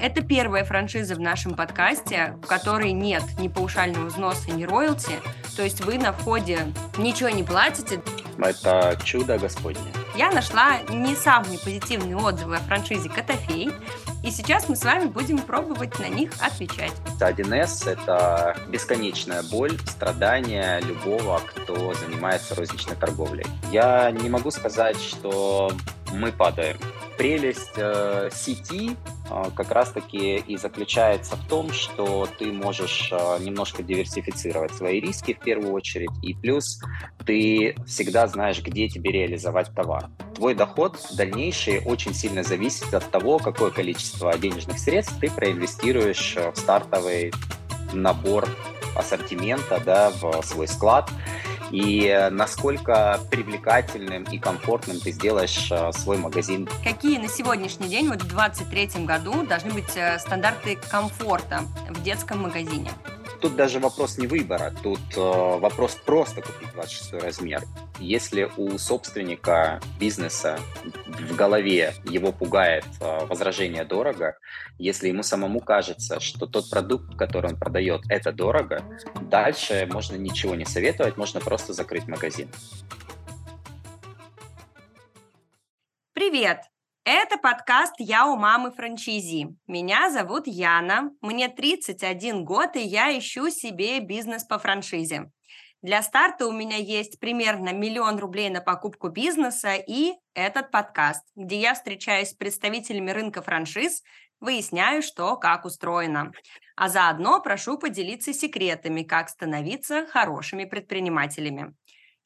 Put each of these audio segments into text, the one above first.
Это первая франшиза в нашем подкасте, в которой нет ни паушального взноса, ни роялти. То есть вы на входе ничего не платите. Это чудо господне. Я нашла не самые позитивные отзывы о франшизе «Котофей». И сейчас мы с вами будем пробовать на них отвечать. 1С – это бесконечная боль, страдания любого, кто занимается розничной торговлей. Я не могу сказать, что мы падаем. Прелесть сети как раз-таки и заключается в том, что ты можешь немножко диверсифицировать свои риски в первую очередь, и плюс ты всегда знаешь, где тебе реализовать товар. Твой доход дальнейший очень сильно зависит от того, какое количество денежных средств ты проинвестируешь в стартовый набор ассортимента, в свой склад, и насколько привлекательным и комфортным ты сделаешь свой магазин. Какие на сегодняшний день, в 2023 году, должны быть стандарты комфорта в детском магазине? Тут даже вопрос не выбора, тут вопрос просто купить 26 размер. Если у собственника бизнеса в голове его пугает возражение «дорого», если ему самому кажется, что тот продукт, который он продает, это дорого, дальше можно ничего не советовать, можно просто закрыть магазин. Привет! Это подкаст «Я у мамы франчайзи». Меня зовут Яна, мне 31 год, и я ищу себе бизнес по франшизе. Для старта у меня есть примерно 1 000 000 рублей на покупку бизнеса и этот подкаст, где я встречаюсь с представителями рынка франшиз, выясняю, что как устроено. А заодно прошу поделиться секретами, как становиться хорошими предпринимателями.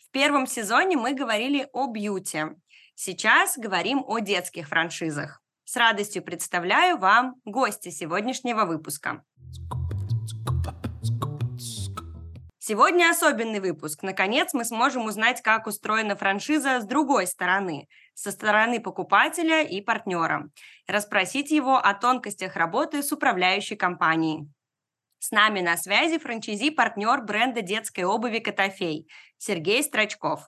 В первом сезоне мы говорили о бьюти. Сейчас говорим о детских франшизах. С радостью представляю вам гостя сегодняшнего выпуска. Сегодня особенный выпуск. Наконец мы сможем узнать, как устроена франшиза с другой стороны, со стороны покупателя и партнера. Расспросить его о тонкостях работы с управляющей компанией. С нами на связи франчайзи-партнер бренда детской обуви «Котофей» Сергей Строчков.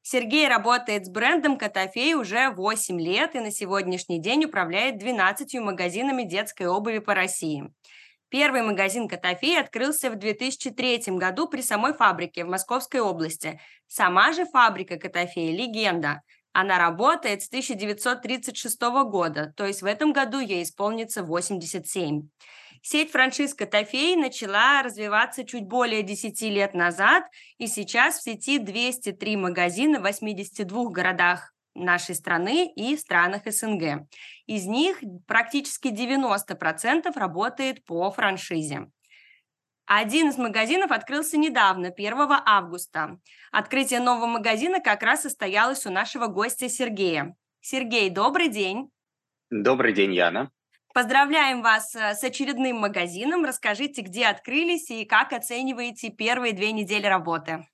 Сергей работает с брендом «Котофей» уже 8 лет и на сегодняшний день управляет 12 магазинами детской обуви по России. Первый магазин «Котофей» открылся в 2003 году при самой фабрике в Московской области. Сама же фабрика «Котофей» – легенда. Она работает с 1936 года, то есть в этом году ей исполнится 87. Сеть франшиз «Котофей» начала развиваться чуть более 10 лет назад, и сейчас в сети 203 магазина в 82 городах нашей страны и странах СНГ. Из них практически 90% работает по франшизе. Один из магазинов открылся недавно, 1 августа. Открытие нового магазина как раз состоялось у нашего гостя Сергея. Сергей, добрый день. Добрый день, Яна. Поздравляем вас с очередным магазином. Расскажите, где открылись и как оцениваете первые 2 недели работы?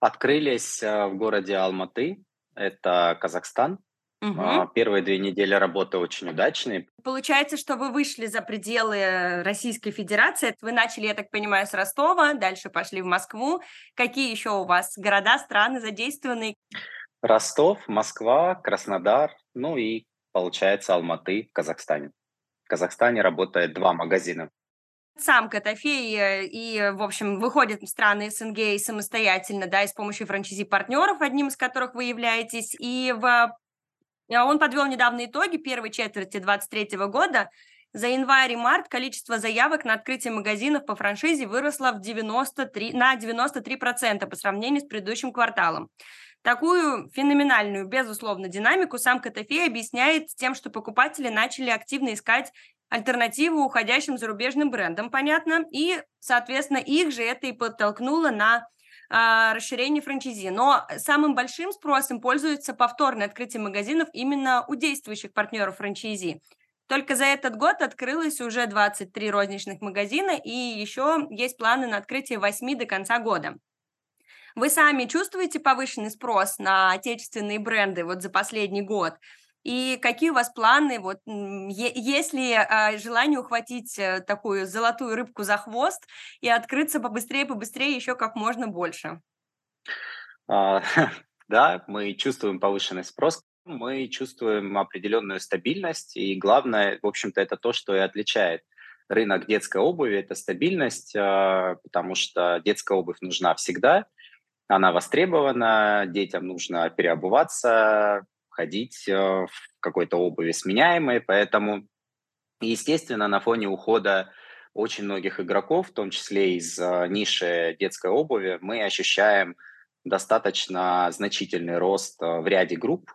Открылись в городе Алматы, это Казахстан. Угу. Первые 2 недели работы очень удачные. Получается, что вы вышли за пределы Российской Федерации. Вы начали, я так понимаю, с Ростова, дальше пошли в Москву. Какие еще у вас города, страны задействованы? Ростов, Москва, Краснодар, и получается, Алматы в Казахстане. В Казахстане работает 2 магазина. Сам «Котофей» и, в общем, выходит в страны СНГ и самостоятельно, и с помощью франчайзи-партнеров, одним из которых вы являетесь. И он подвел недавно итоги первой четверти 2023 года. За январь и март количество заявок на открытие магазинов по франшизе выросло на 93% по сравнению с предыдущим кварталом. Такую феноменальную, безусловно, динамику сам «Котофей» объясняет тем, что покупатели начали активно искать альтернативу уходящим зарубежным брендам, понятно, и, соответственно, их же это и подтолкнуло на расширение франчайзи. Но самым большим спросом пользуется повторное открытие магазинов именно у действующих партнеров франчайзи. Только за этот год открылось уже 23 розничных магазина, и еще есть планы на открытие 8 до конца года. Вы сами чувствуете повышенный спрос на отечественные бренды за последний год? И какие у вас планы? Есть ли желание ухватить такую золотую рыбку за хвост и открыться побыстрее, еще как можно больше? Да, мы чувствуем повышенный спрос. мы чувствуем определенную стабильность, и главное, в общем-то, это то, что и отличает рынок детской обуви, это стабильность, потому что детская обувь нужна всегда, она востребована, детям нужно переобуваться, ходить в какой-то обуви сменяемой, поэтому, естественно, на фоне ухода очень многих игроков, в том числе из ниши детской обуви, мы ощущаем достаточно значительный рост в ряде групп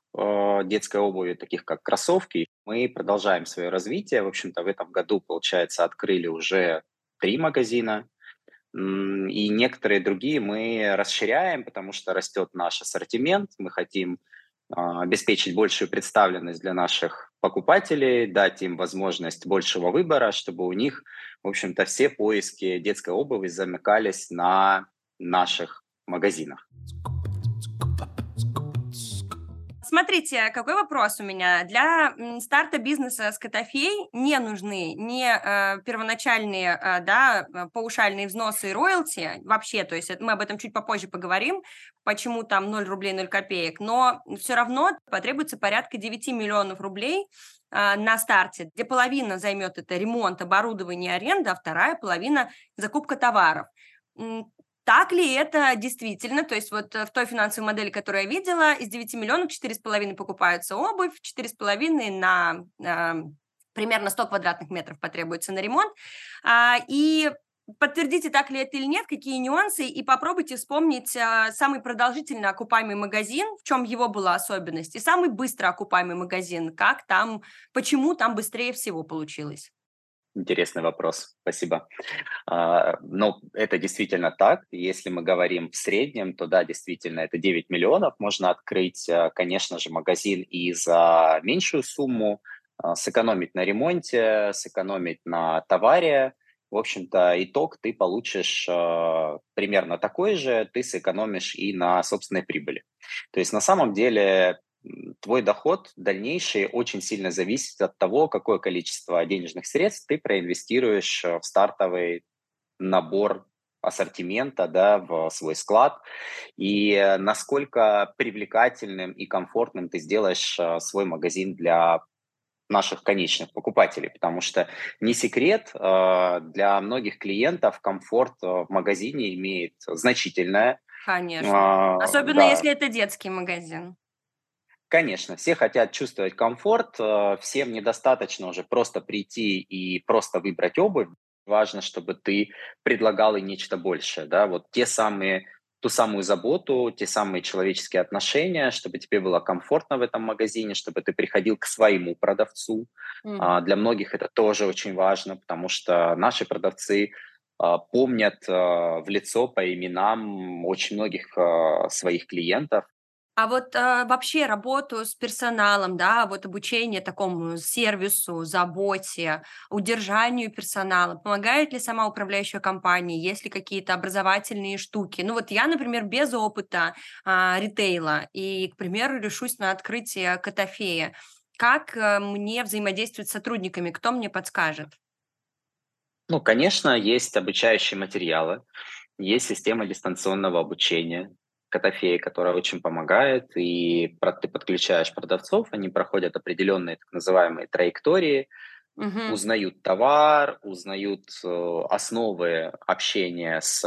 детской обуви, таких как кроссовки. Мы продолжаем свое развитие. В общем-то, в этом году, получается, открыли уже 3 магазина. И некоторые другие мы расширяем, потому что растет наш ассортимент. Мы хотим обеспечить большую представленность для наших покупателей, дать им возможность большего выбора, чтобы у них, в общем-то, все поиски детской обуви замыкались на наших магазинах. Смотрите, какой вопрос у меня. Для старта бизнеса с Котофей не нужны ни первоначальные, паушальные взносы и роялти вообще, то есть мы об этом чуть попозже поговорим, почему там 0 рублей, 0 копеек, но все равно потребуется порядка 9 миллионов рублей на старте, где половина займет это ремонт, оборудование, аренда, а вторая половина – закупка товаров. Так ли это действительно? То есть вот в той финансовой модели, которую я видела, из 9 миллионов 4,5 покупаются обувь, 4,5 на примерно 100 квадратных метров потребуется на ремонт. И подтвердите, так ли это или нет, какие нюансы, и попробуйте вспомнить самый продолжительно окупаемый магазин, в чем его была особенность, и самый быстро окупаемый магазин, как там, почему там быстрее всего получилось. Интересный вопрос, спасибо. Но это действительно так. Если мы говорим в среднем, то да, действительно, это 9 миллионов. Можно открыть, конечно же, магазин и за меньшую сумму, сэкономить на ремонте, сэкономить на товаре. В общем-то, итог ты получишь примерно такой же, ты сэкономишь и на собственной прибыли. То есть на самом деле твой доход дальнейший очень сильно зависит от того, какое количество денежных средств ты проинвестируешь в стартовый набор ассортимента, в свой склад, и насколько привлекательным и комфортным ты сделаешь свой магазин для наших конечных покупателей, потому что не секрет, для многих клиентов комфорт в магазине имеет значительное. Конечно, особенно если это детский магазин. Конечно, все хотят чувствовать комфорт, всем недостаточно уже просто прийти и просто выбрать обувь. Важно, чтобы ты предлагал и нечто большее, вот ту самую заботу, те самые человеческие отношения, чтобы тебе было комфортно в этом магазине, чтобы ты приходил к своему продавцу. Для многих это тоже очень важно, потому что наши продавцы помнят в лицо, по именам очень многих своих клиентов. А вот вообще работу с персоналом, обучение такому сервису, заботе, удержанию персонала, помогает ли сама управляющая компания, есть ли какие-то образовательные штуки? Я, например, без опыта ритейла и, к примеру, решусь на открытие Котофея. Как мне взаимодействовать с сотрудниками? Кто мне подскажет? Конечно, есть обучающие материалы, есть система дистанционного обучения Котофея, которая очень помогает, и ты подключаешь продавцов, они проходят определенные так называемые траектории, узнают товар, узнают основы общения с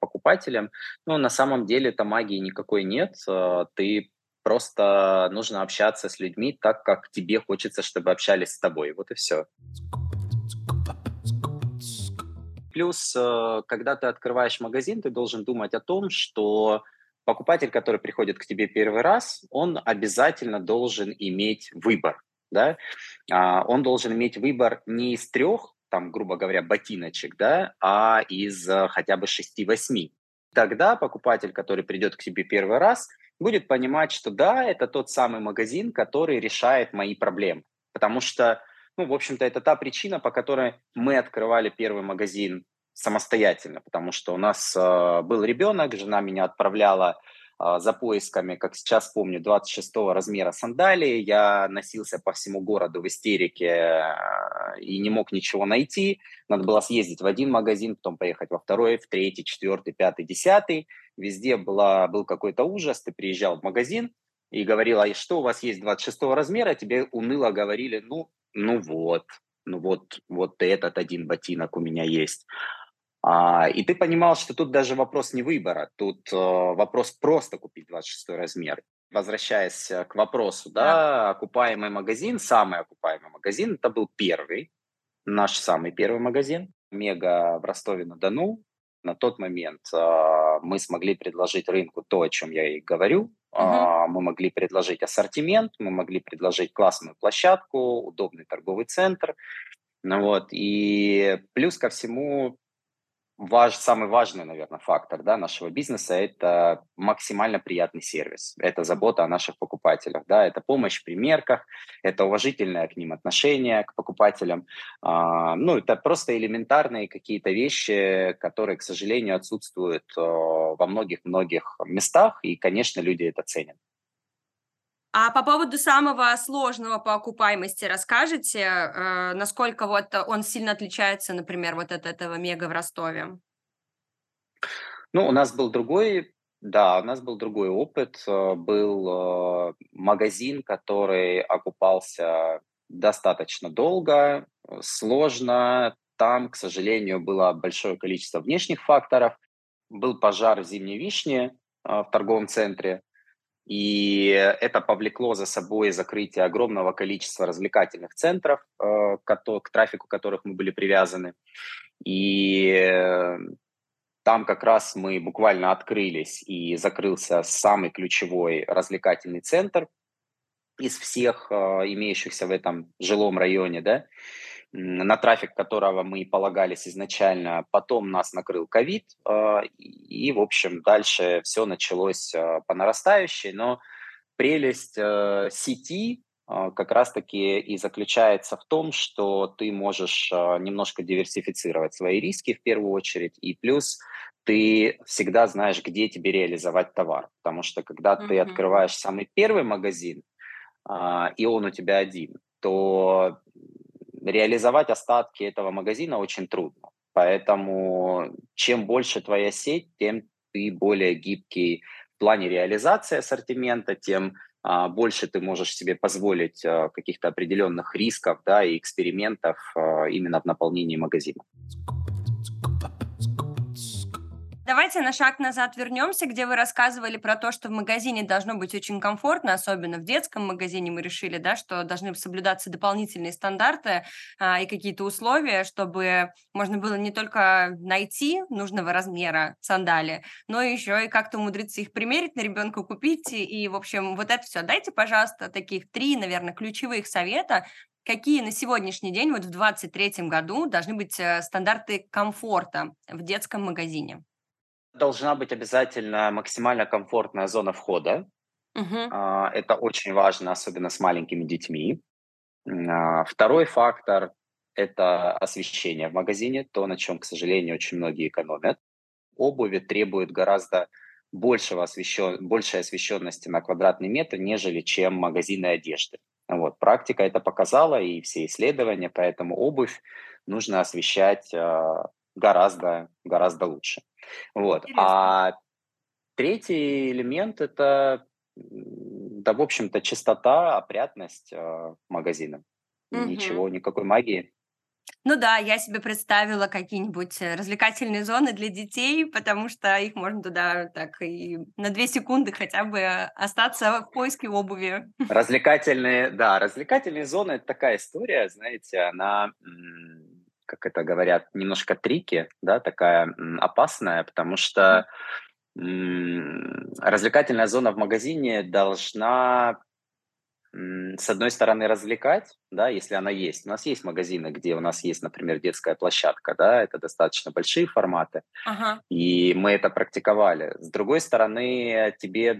покупателем. На самом деле там магии никакой нет, ты просто нужно общаться с людьми так, как тебе хочется, чтобы общались с тобой, вот и все. Плюс, когда ты открываешь магазин, ты должен думать о том, что покупатель, который приходит к тебе первый раз, он обязательно должен иметь выбор. Он должен иметь выбор не из 3, грубо говоря, ботиночек, а из хотя бы 6-8. Тогда покупатель, который придет к тебе первый раз, будет понимать, что это тот самый магазин, который решает мои проблемы. Потому что, в общем-то, это та причина, по которой мы открывали первый магазин самостоятельно, потому что у нас был ребенок, жена меня отправляла за поисками, как сейчас помню, 26-го размера сандалии, я носился по всему городу в истерике и не мог ничего найти, надо было съездить в один магазин, потом поехать во второй, в третий, четвертый, пятый, десятый, везде был какой-то ужас, ты приезжал в магазин, и говорила, и что у вас есть 26 размера, тебе уныло говорили, ну вот этот один ботинок у меня есть. И ты понимал, что тут даже вопрос не выбора, тут вопрос просто купить 26 размер. Возвращаясь к вопросу, да, окупаемый магазин, самый окупаемый магазин, это был первый, наш самый первый магазин, Мега в Ростове-на-Дону. На тот момент мы смогли предложить рынку то, о чем я и говорю. Мы могли предложить ассортимент, мы могли предложить классную площадку, удобный торговый центр. И плюс ко всему, самый важный, наверное, фактор, да, нашего бизнеса – это максимально приятный сервис. Это забота о наших покупателях, да, это помощь в примерках, это уважительное к ним отношение, к покупателям. Это просто элементарные какие-то вещи, которые, к сожалению, отсутствуют во многих-многих местах, и, конечно, люди это ценят. А по поводу самого сложного по окупаемости расскажете, насколько он сильно отличается, например, от этого Мега в Ростове? У нас был другой опыт. Был магазин, который окупался достаточно долго, сложно. Там, к сожалению, было большое количество внешних факторов. Был пожар в Зимней Вишне в торговом центре. И это повлекло за собой закрытие огромного количества развлекательных центров, к трафику которых мы были привязаны. И там как раз мы буквально открылись, и закрылся самый ключевой развлекательный центр из всех имеющихся в этом жилом районе, да, на трафик которого мы полагались изначально. Потом нас накрыл ковид, и, в общем, дальше все началось по нарастающей, но прелесть сети как раз-таки и заключается в том, что ты можешь немножко диверсифицировать свои риски в первую очередь, и плюс ты всегда знаешь, где тебе реализовать товар, потому что когда ты открываешь самый первый магазин, и он у тебя один, то реализовать остатки этого магазина очень трудно. Поэтому чем больше твоя сеть, тем ты более гибкий в плане реализации ассортимента, тем больше ты можешь себе позволить каких-то определенных рисков, да, и экспериментов именно в наполнении магазина. Давайте на шаг назад вернемся, где вы рассказывали про то, что в магазине должно быть очень комфортно, особенно в детском магазине мы решили, да, что должны соблюдаться дополнительные стандарты и какие-то условия, чтобы можно было не только найти нужного размера сандали, но еще и как-то умудриться их примерить на ребенка, купить и, в общем, вот это все. Дайте, пожалуйста, таких 3, наверное, ключевых совета, какие на сегодняшний день, вот в 2023 году, должны быть стандарты комфорта в детском магазине. Должна быть обязательно максимально комфортная зона входа. Это очень важно, особенно с маленькими детьми. Второй фактор – это освещение в магазине, то, на чем, к сожалению, очень многие экономят. Обуви требует гораздо большей освещенности на квадратный метр, нежели чем магазины одежды. Практика это показала и все исследования, поэтому обувь нужно освещать гораздо лучше. А третий элемент – это, да, в общем-то, чистота, опрятность магазина. Ничего, никакой магии. Я себе представила какие-нибудь развлекательные зоны для детей, потому что их можно туда так и на 2 секунды хотя бы остаться в поиске обуви. Развлекательные зоны – это такая история, знаете, она... как это говорят, немножко трики, да, такая опасная, потому что развлекательная зона в магазине должна, с одной стороны, развлекать, да, если она есть. У нас есть магазины, где у нас есть, например, детская площадка, да, это достаточно большие форматы, и мы это практиковали. С другой стороны, тебе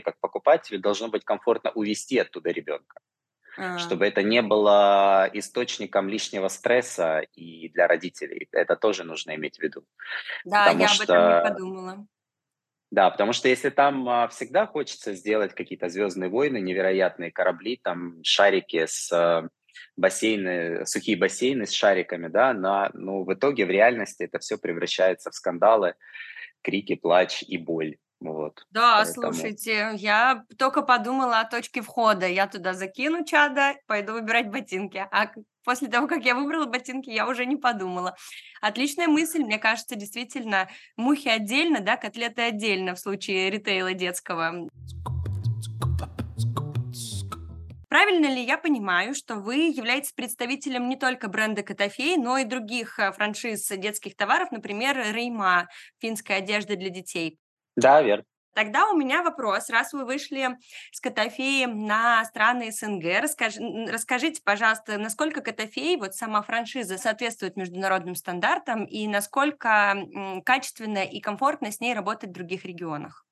как покупателю должно быть комфортно увести оттуда ребенка, чтобы это не было источником лишнего стресса и для родителей. Это тоже нужно иметь в виду. Об этом не подумала. Да, потому что если там всегда хочется сделать какие-то «Звездные войны», невероятные корабли, там шарики с бассейны, сухие бассейны с шариками, да, в итоге в реальности это все превращается в скандалы, крики, плач и боль. Вот. Да, поэтому... слушайте, я только подумала о точке входа. Я туда закину чадо, пойду выбирать ботинки. А после того, как я выбрала ботинки, я уже не подумала. Отличная мысль, мне кажется, действительно, мухи отдельно, да, котлеты отдельно в случае ритейла детского. Правильно ли я понимаю, что вы являетесь представителем не только бренда Котофей, но и других франшиз детских товаров, например, Рейма, финская одежда для детей? Да, верно. Тогда у меня вопрос. Раз вы вышли с Котофеем на страны СНГ, расскажите, пожалуйста, насколько Котофей, вот сама франшиза, соответствует международным стандартам и насколько качественно и комфортно с ней работать в других регионах?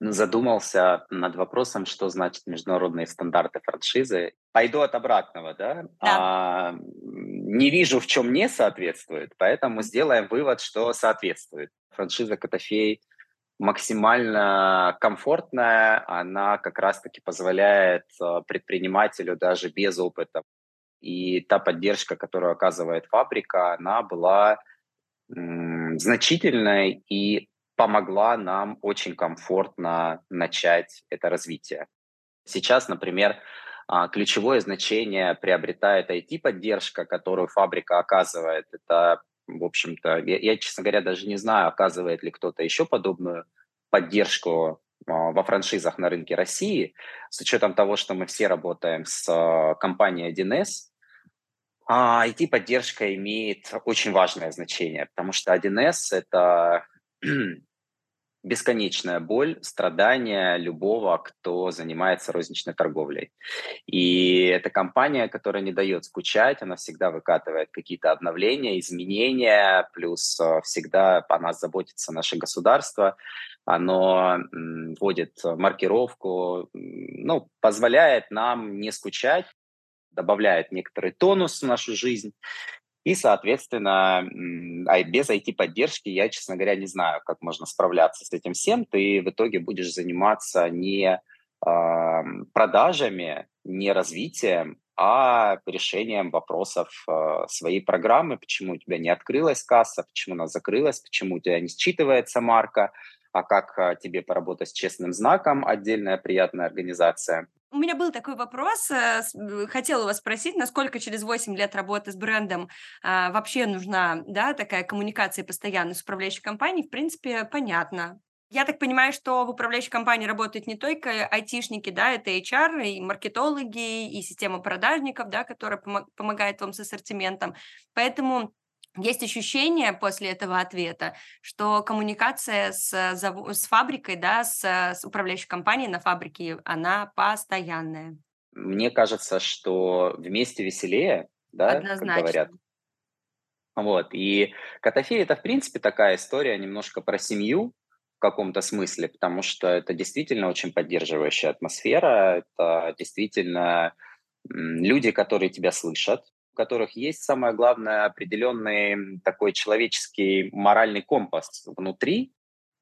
Задумался над вопросом, что значит международные стандарты франшизы. Пойду от обратного, да? Да. Не вижу, в чем не соответствует, поэтому сделаем вывод, что соответствует. Франшиза Котофей максимально комфортная, она как раз-таки позволяет предпринимателю даже без опыта. И та поддержка, которую оказывает фабрика, она была значительной и помогла нам очень комфортно начать это развитие. Сейчас, например, ключевое значение приобретает IT-поддержка, которую фабрика оказывает. Это, в общем-то, я, честно говоря, даже не знаю, оказывает ли кто-то еще подобную поддержку во франшизах на рынке России, с учетом того, что мы все работаем с компанией 1С. IT-поддержка имеет очень важное значение, потому что 1С – это... бесконечная боль, страдания любого, кто занимается розничной торговлей. И это компания, которая не дает скучать, она всегда выкатывает какие-то обновления, изменения, плюс всегда о нас заботится наше государство, оно вводит маркировку, ну, позволяет нам не скучать, добавляет некоторый тонус в нашу жизнь. И, соответственно, без IT-поддержки я, честно говоря, не знаю, как можно справляться с этим всем. Ты в итоге будешь заниматься не продажами, не развитием, а решением вопросов своей программы. Почему у тебя не открылась касса, почему она закрылась, почему у тебя не считывается марка, а как тебе поработать с честным знаком, отдельная приятная организация. У меня был такой вопрос, хотела вас спросить, насколько через 8 лет работы с брендом вообще нужна, да, такая коммуникация постоянно с управляющей компанией, в принципе, понятно. Я так понимаю, что в управляющей компании работают не только айтишники, да, это HR, и маркетологи, и система продажников, да, которая помогает вам с ассортиментом, поэтому... Есть ощущение после этого ответа, что коммуникация с фабрикой, да, с управляющей компанией на фабрике, она постоянная. Мне кажется, что вместе веселее, да, однозначно, как говорят. Вот. И Котофей – это, в принципе, такая история немножко про семью в каком-то смысле, потому что это действительно очень поддерживающая атмосфера, это действительно люди, которые тебя слышат, у которых есть, самое главное, определенный такой человеческий моральный компас внутри.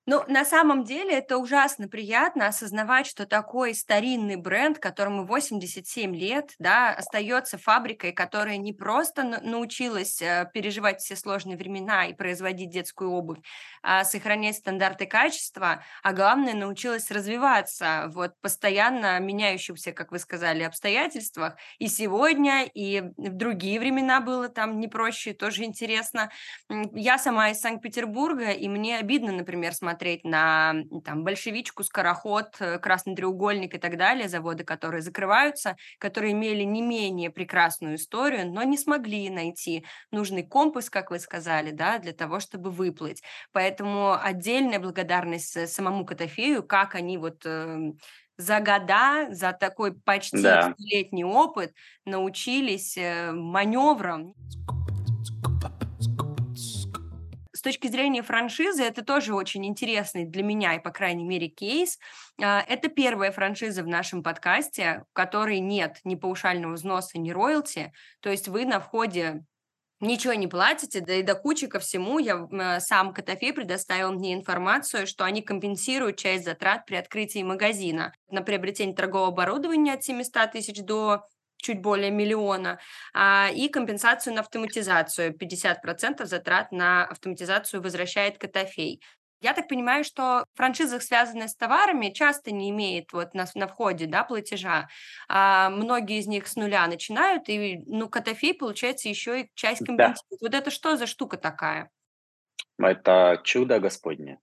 Ну, на самом деле, это ужасно приятно осознавать, что такой старинный бренд, которому 87 лет, да, остается фабрикой, которая не просто научилась переживать все сложные времена и производить детскую обувь, а сохранять стандарты качества, а главное, научилась развиваться в постоянно меняющихся, как вы сказали, обстоятельствах. И сегодня, и в другие времена было там не проще, тоже интересно. Я сама из Санкт-Петербурга, и мне обидно, например, смотреть на там, большевичку, скороход, красный треугольник и так далее, заводы, которые закрываются, которые имели не менее прекрасную историю, но не смогли найти нужный компас, как вы сказали, да, для того, чтобы выплыть. Поэтому отдельная благодарность самому Котофею, как они вот за года, за такой почти летний опыт научились маневрам. С точки зрения франшизы, это тоже очень интересный для меня и, по крайней мере, кейс. Это первая франшиза в нашем подкасте, в которой нет ни паушального взноса, ни роялти. То есть вы на входе ничего не платите, да и до кучи ко всему. Я сам Котофей предоставил мне информацию, что они компенсируют часть затрат при открытии магазина на приобретение торгового оборудования от 700 тысяч до чуть более миллиона, и компенсацию на автоматизацию. 50% затрат на автоматизацию возвращает Котофей. Я так понимаю, что франшиза, связанная с товарами, часто не имеет вот на входе, да, платежа. Многие из них с нуля начинают, и Котофей, получается, еще и часть компенсирует. Да. Вот это что за штука такая? Это чудо Господне.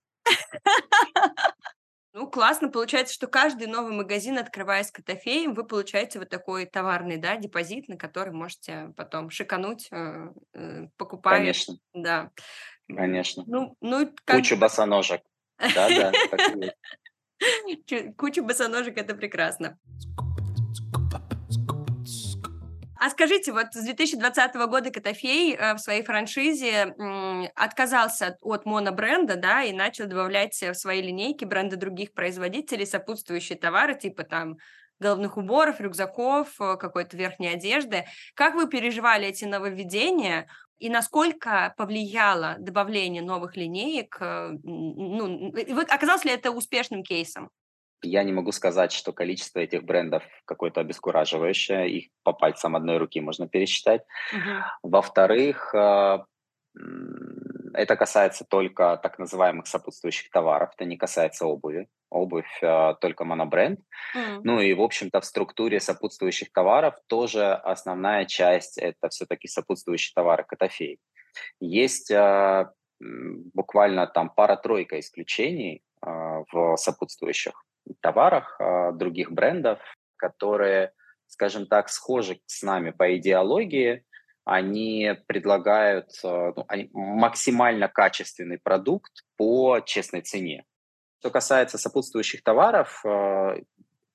Классно. Получается, что каждый новый магазин, открывая с Котофеем, вы получаете вот такой товарный, да, депозит, на который можете потом шикануть, покупая. Конечно. Да. Конечно. Кучу босоножек. Да-да. Кучу босоножек – это прекрасно. А скажите, вот с 2020 года Котофей в своей франшизе отказался от монобренда, да, и начал добавлять в свои линейки бренды других производителей, сопутствующие товары, типа там головных уборов, рюкзаков, какой-то верхней одежды. Как вы переживали эти нововведения и насколько повлияло добавление новых линеек? Оказалось ли это успешным кейсом? Я не могу сказать, что количество этих брендов какое-то обескураживающее. Их по пальцам одной руки можно пересчитать. Uh-huh. Во-вторых, это касается только так называемых сопутствующих товаров. Это не касается обуви. Обувь только монобренд. Uh-huh. И, в общем-то, в структуре сопутствующих товаров тоже основная часть – это все-таки сопутствующие товары Котофей. Есть буквально там пара-тройка исключений в сопутствующих товарах других брендов, которые, скажем так, схожи с нами по идеологии. Они предлагают максимально качественный продукт по честной цене. Что касается сопутствующих товаров,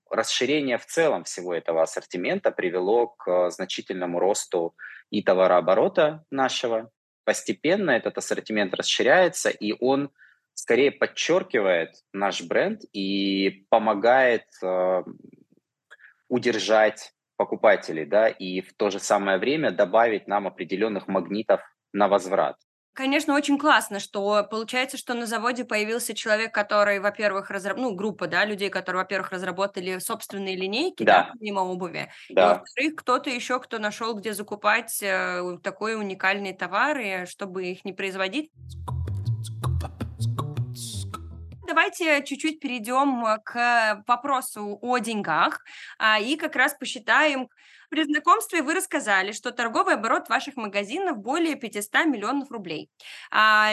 расширение в целом всего этого ассортимента привело к значительному росту и товарооборота нашего. Постепенно этот ассортимент расширяется, и он скорее подчеркивает наш бренд и помогает удержать покупателей, да, и в то же самое время добавить нам определенных магнитов на возврат. Конечно, очень классно, что получается, что на заводе появился человек, который, во-первых, группа, да, людей, которые, во-первых, разработали собственные линейки, да, помимо обуви, да, и, во-вторых, кто-то еще, кто нашел, где закупать такие уникальные товары, чтобы их не производить. Давайте чуть-чуть перейдем к вопросу о деньгах и как раз посчитаем. При знакомстве вы рассказали, что торговый оборот ваших магазинов более 500 миллионов рублей.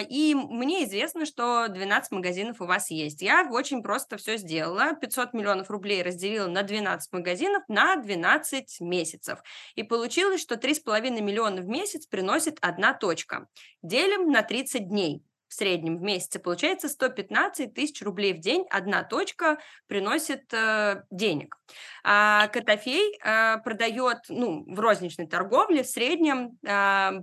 И мне известно, что 12 магазинов у вас есть. Я очень просто все сделала. 500 миллионов рублей разделила на 12 магазинов на 12 месяцев. И получилось, что 3,5 миллиона в месяц приносит одна точка. Делим на 30 дней. В среднем в месяце получается 115 тысяч рублей в день. Одна точка приносит денег. А Котофей продает в розничной торговле в среднем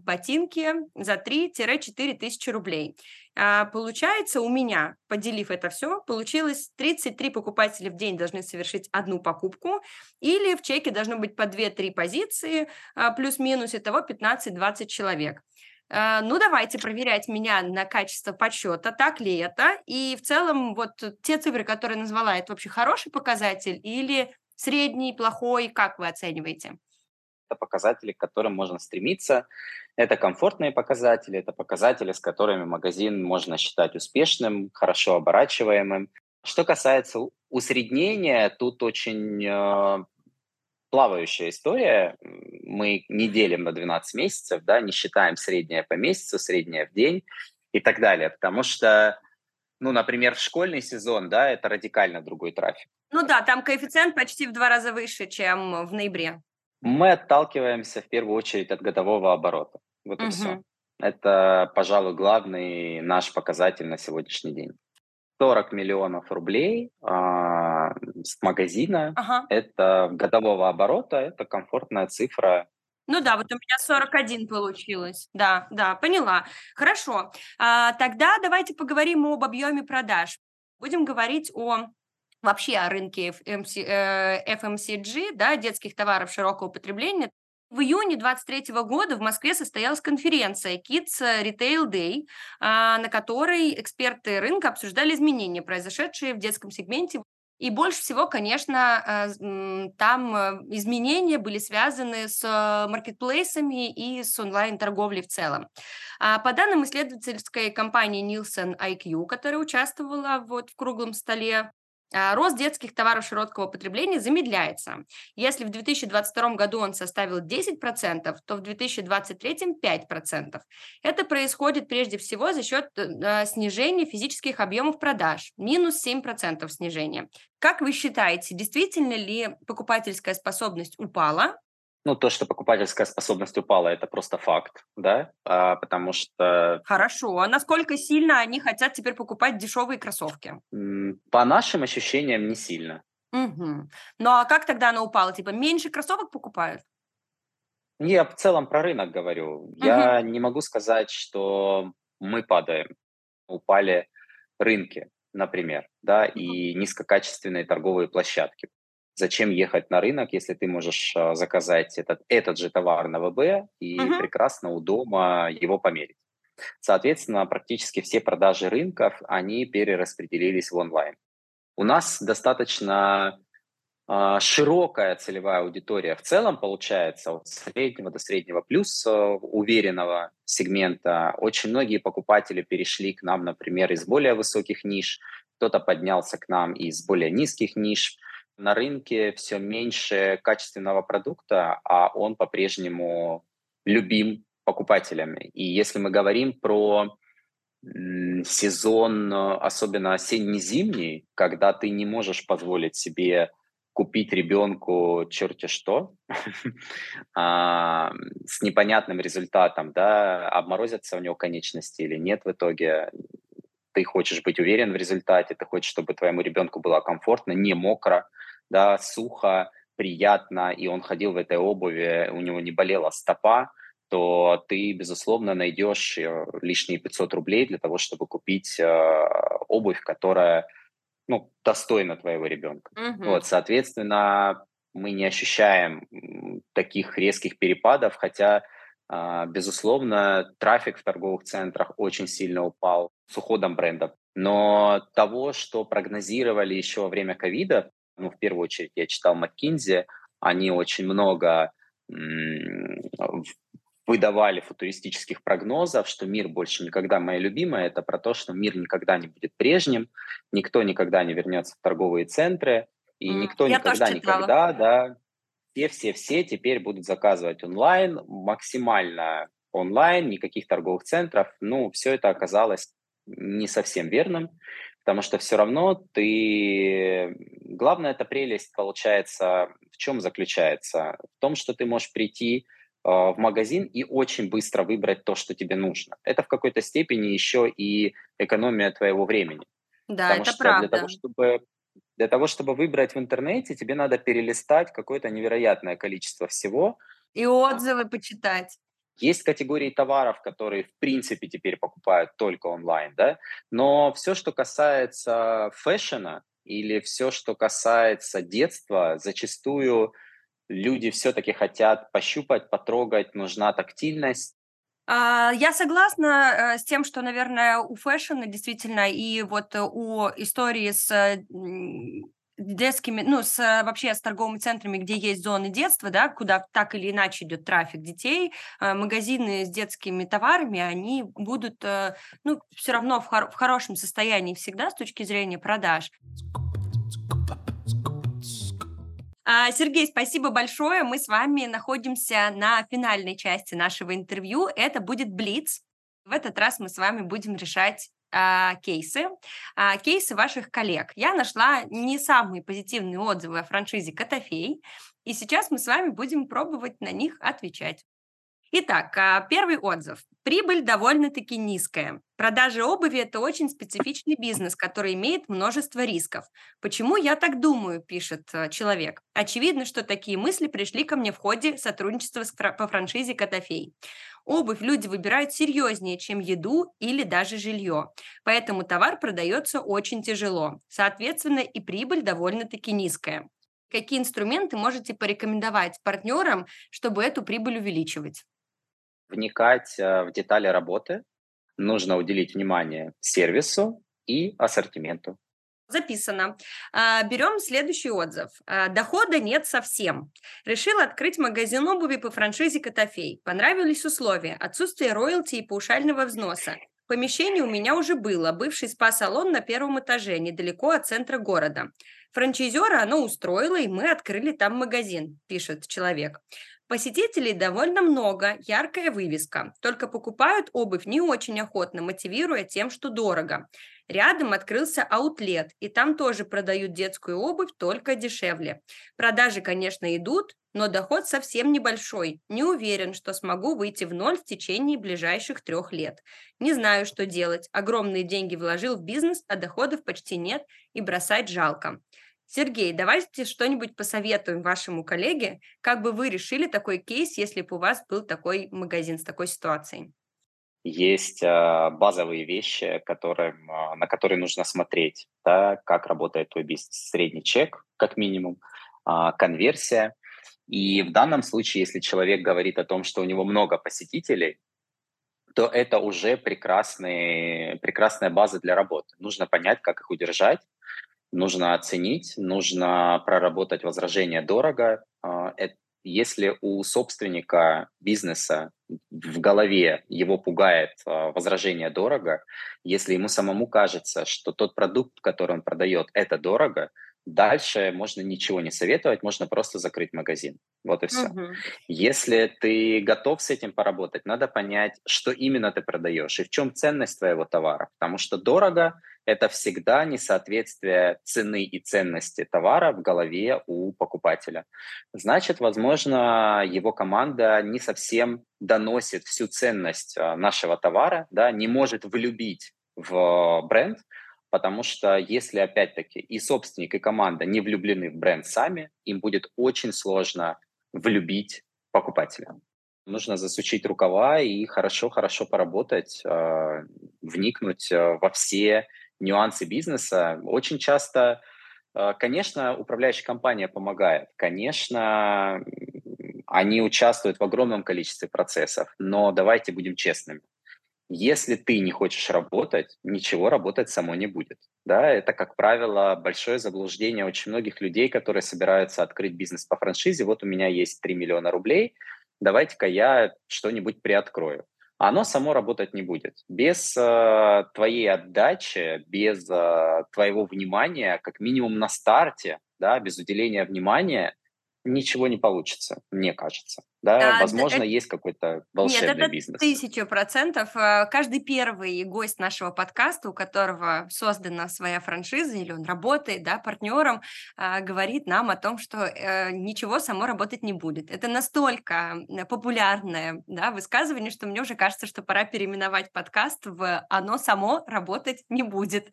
ботинки за 3-4 тысячи рублей. Получается, у меня, поделив это все, получилось 33 покупателя в день должны совершить одну покупку, или в чеке должно быть по 2-3 позиции, плюс-минус, итого 15-20 человек. Давайте проверять меня на качество подсчета, так ли это, и в целом вот те цифры, которые назвала, это вообще хороший показатель или средний, плохой, как вы оцениваете? Это показатели, к которым можно стремиться, это комфортные показатели, это показатели, с которыми магазин можно считать успешным, хорошо оборачиваемым. Что касается усреднения, тут очень плавающая история. Мы не делим на 12 месяцев, да, не считаем среднее по месяцу, среднее в день и так далее. Потому что, например, в школьный сезон, да, это радикально другой трафик. Там коэффициент почти в 2 раза выше, чем в ноябре. Мы отталкиваемся в первую очередь от годового оборота. Вот и все. Это, пожалуй, главный наш показатель на сегодняшний день. 40 миллионов рублей с магазина, это годового оборота, это комфортная цифра. У меня 41 получилось. Да, поняла. Хорошо. Тогда давайте поговорим об объеме продаж. Будем говорить вообще о рынке FMCG, да, детских товаров широкого потребления. В июне 2023 года в Москве состоялась конференция Kids Retail Day, на которой эксперты рынка обсуждали изменения, произошедшие в детском сегменте И больше всего, конечно, там изменения были связаны с маркетплейсами и с онлайн-торговлей в целом. По данным исследовательской компании Nielsen IQ, которая участвовала вот в круглом столе, рост детских товаров широкого потребления замедляется. Если в 2022 году он составил 10%, то в 2023 5%. Это происходит прежде всего за счет снижения физических объемов продаж, минус 7% снижения. Как вы считаете, действительно ли покупательская способность упала? Ну, то, что покупательская способность упала, это просто факт, да, потому что... Хорошо, а насколько сильно они хотят теперь покупать дешевые кроссовки? По нашим ощущениям, не сильно. Угу. Ну, а как тогда она упала? Типа, меньше кроссовок покупают? Я в целом про рынок говорю. Угу. Я не могу сказать, что мы падаем. Упали рынки, например, да, угу. И низкокачественные торговые площадки. Зачем ехать на рынок, если ты можешь заказать этот же товар на ВБ и прекрасно у дома его померить? Соответственно, практически все продажи рынков, они перераспределились в онлайн. У нас достаточно широкая целевая аудитория в целом получается, от среднего до среднего плюс уверенного сегмента. Очень многие покупатели перешли к нам, например, из более высоких ниш, кто-то поднялся к нам из более низких ниш. На рынке все меньше качественного продукта, а он по-прежнему любим покупателями. И если мы говорим про сезон, особенно осенне-зимний, когда ты не можешь позволить себе купить ребенку черти что, с непонятным результатом, да, обморозятся у него конечности или нет в итоге, ты хочешь быть уверен в результате, ты хочешь, чтобы твоему ребенку было комфортно, не мокро, да, сухо, приятно, и он ходил в этой обуви, у него не болела стопа, то ты, безусловно, найдешь лишние 500 рублей для того, чтобы купить обувь, которая, ну, достойна твоего ребенка. Mm-hmm. Вот, соответственно, мы не ощущаем таких резких перепадов, хотя, безусловно, трафик в торговых центрах очень сильно упал с уходом брендов. Но того, что прогнозировали еще во время ковида, ну, в первую очередь я читал McKinsey, они очень много выдавали футуристических прогнозов, что мир больше никогда, моя любимая, это про то, что мир никогда не будет прежним, никто никогда не вернется в торговые центры, и никто никогда, да, все теперь будут заказывать онлайн, максимально онлайн, никаких торговых центров. Ну, все это оказалось не совсем верным, потому что все равно ты... Главное, эта прелесть, получается, в чем заключается? В том, что ты можешь прийти в магазин и очень быстро выбрать то, что тебе нужно. Это в какой-то степени еще и экономия твоего времени. Да, потому это что правда. Для того, чтобы выбрать в интернете, тебе надо перелистать какое-то невероятное количество всего. И отзывы почитать. Есть категории товаров, которые, в принципе, теперь покупают только онлайн, да? Но все, что касается фэшена или все, что касается детства, зачастую люди все-таки хотят пощупать, потрогать, нужна тактильность. Я согласна с тем, что, наверное, у фэшена действительно и вот у истории с детскими, ну, с, вообще с торговыми центрами, где есть зоны детства, да, куда так или иначе идет трафик детей, магазины с детскими товарами, они будут, ну, все равно в хорошем состоянии всегда с точки зрения продаж. Сергей, спасибо большое. Мы с вами находимся на финальной части нашего интервью. Это будет блиц. В этот раз мы с вами будем решать кейсы ваших коллег. Я нашла не самые позитивные отзывы о франшизе «Котофей», и сейчас мы с вами будем пробовать на них отвечать. Итак, первый отзыв. Прибыль довольно-таки низкая. Продажи обуви – это очень специфичный бизнес, который имеет множество рисков. Почему я так думаю, пишет человек. Очевидно, что такие мысли пришли ко мне в ходе сотрудничества по франшизе «Котофей». Обувь люди выбирают серьезнее, чем еду или даже жилье. Поэтому товар продается очень тяжело. Соответственно, и прибыль довольно-таки низкая. Какие инструменты можете порекомендовать партнерам, чтобы эту прибыль увеличивать? Вникать в детали работы, нужно уделить внимание сервису и ассортименту. Записано. Берем следующий отзыв. Дохода нет совсем. Решил открыть магазин обуви по франшизе «Котофей». Понравились условия, отсутствие роялти и паушального взноса. Помещение у меня уже было, бывший спа-салон на первом этаже, недалеко от центра города. Франчайзера оно устроило, и мы открыли там магазин, пишет человек. Посетителей довольно много, яркая вывеска. Только покупают обувь не очень охотно, мотивируя тем, что дорого. Рядом открылся аутлет, и там тоже продают детскую обувь, только дешевле. Продажи, конечно, идут, но доход совсем небольшой. Не уверен, что смогу выйти в ноль в течение ближайших 3 лет. Не знаю, что делать. Огромные деньги вложил в бизнес, а доходов почти нет, и бросать жалко. Сергей, давайте что-нибудь посоветуем вашему коллеге, как бы вы решили такой кейс, если бы у вас был такой магазин с такой ситуацией? Есть базовые вещи, на которые нужно смотреть, да, как работает твой бизнес. Средний чек, как минимум, конверсия. И в данном случае, если человек говорит о том, что у него много посетителей, то это уже прекрасная база для работы. Нужно понять, как их удержать. Нужно оценить, нужно проработать возражения дорого. Если у собственника бизнеса в голове его пугает возражение дорого, если ему самому кажется, что тот продукт, который он продает, это дорого, дальше можно ничего не советовать, можно просто закрыть магазин. Вот и все. Угу. Если ты готов с этим поработать, надо понять, что именно ты продаешь и в чем ценность твоего товара. Потому что дорого – это всегда несоответствие цены и ценности товара в голове у покупателя. Значит, возможно, его команда не совсем доносит всю ценность нашего товара, да, не может влюбить в бренд. Потому что если, опять-таки, и собственник, и команда не влюблены в бренд сами, им будет очень сложно влюбить покупателя. Нужно засучить рукава и хорошо-хорошо поработать, вникнуть во все нюансы бизнеса. Очень часто, конечно, управляющая компания помогает, конечно, они участвуют в огромном количестве процессов, но давайте будем честными. Если ты не хочешь работать, ничего работать само не будет. Да? Это, как правило, большое заблуждение очень многих людей, которые собираются открыть бизнес по франшизе. Вот у меня есть 3 миллиона рублей, давайте-ка я что-нибудь приоткрою. Оно само работать не будет. Без твоей отдачи, без твоего внимания, как минимум на старте, да, без уделения внимания, ничего не получится, мне кажется. Да? Да, возможно, есть какой-то волшебный бизнес. Нет, это 1000%. Каждый первый гость нашего подкаста, у которого создана своя франшиза, или он работает, да, партнером, говорит нам о том, что ничего само работать не будет. Это настолько популярное, да, высказывание, что мне уже кажется, что пора переименовать подкаст в «Оно само работать не будет».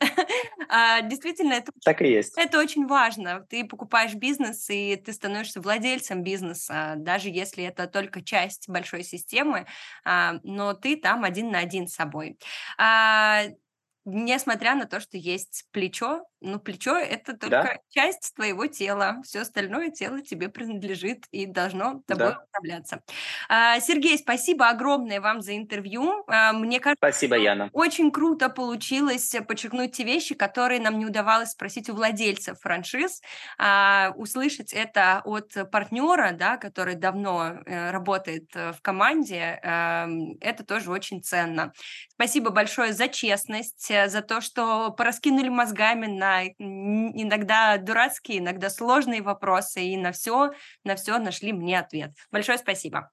Действительно, это так и есть. Это очень важно. Ты покупаешь бизнес, и ты становишься владельцем бизнеса, даже если это только часть большой системы, но ты там один на один с собой. Несмотря на то, что есть плечо, но плечо – это только часть твоего тела. Все остальное тело тебе принадлежит и должно тобой управляться. Сергей, спасибо огромное вам за интервью. Мне кажется, спасибо, Яна. Очень круто получилось подчеркнуть те вещи, которые нам не удавалось спросить у владельцев франшиз. Услышать это от партнера, да, который давно работает в команде, это тоже очень ценно. Спасибо большое за честность, за то, что пораскинули мозгами на иногда дурацкие, иногда сложные вопросы, и на все нашли мне ответ. Большое спасибо.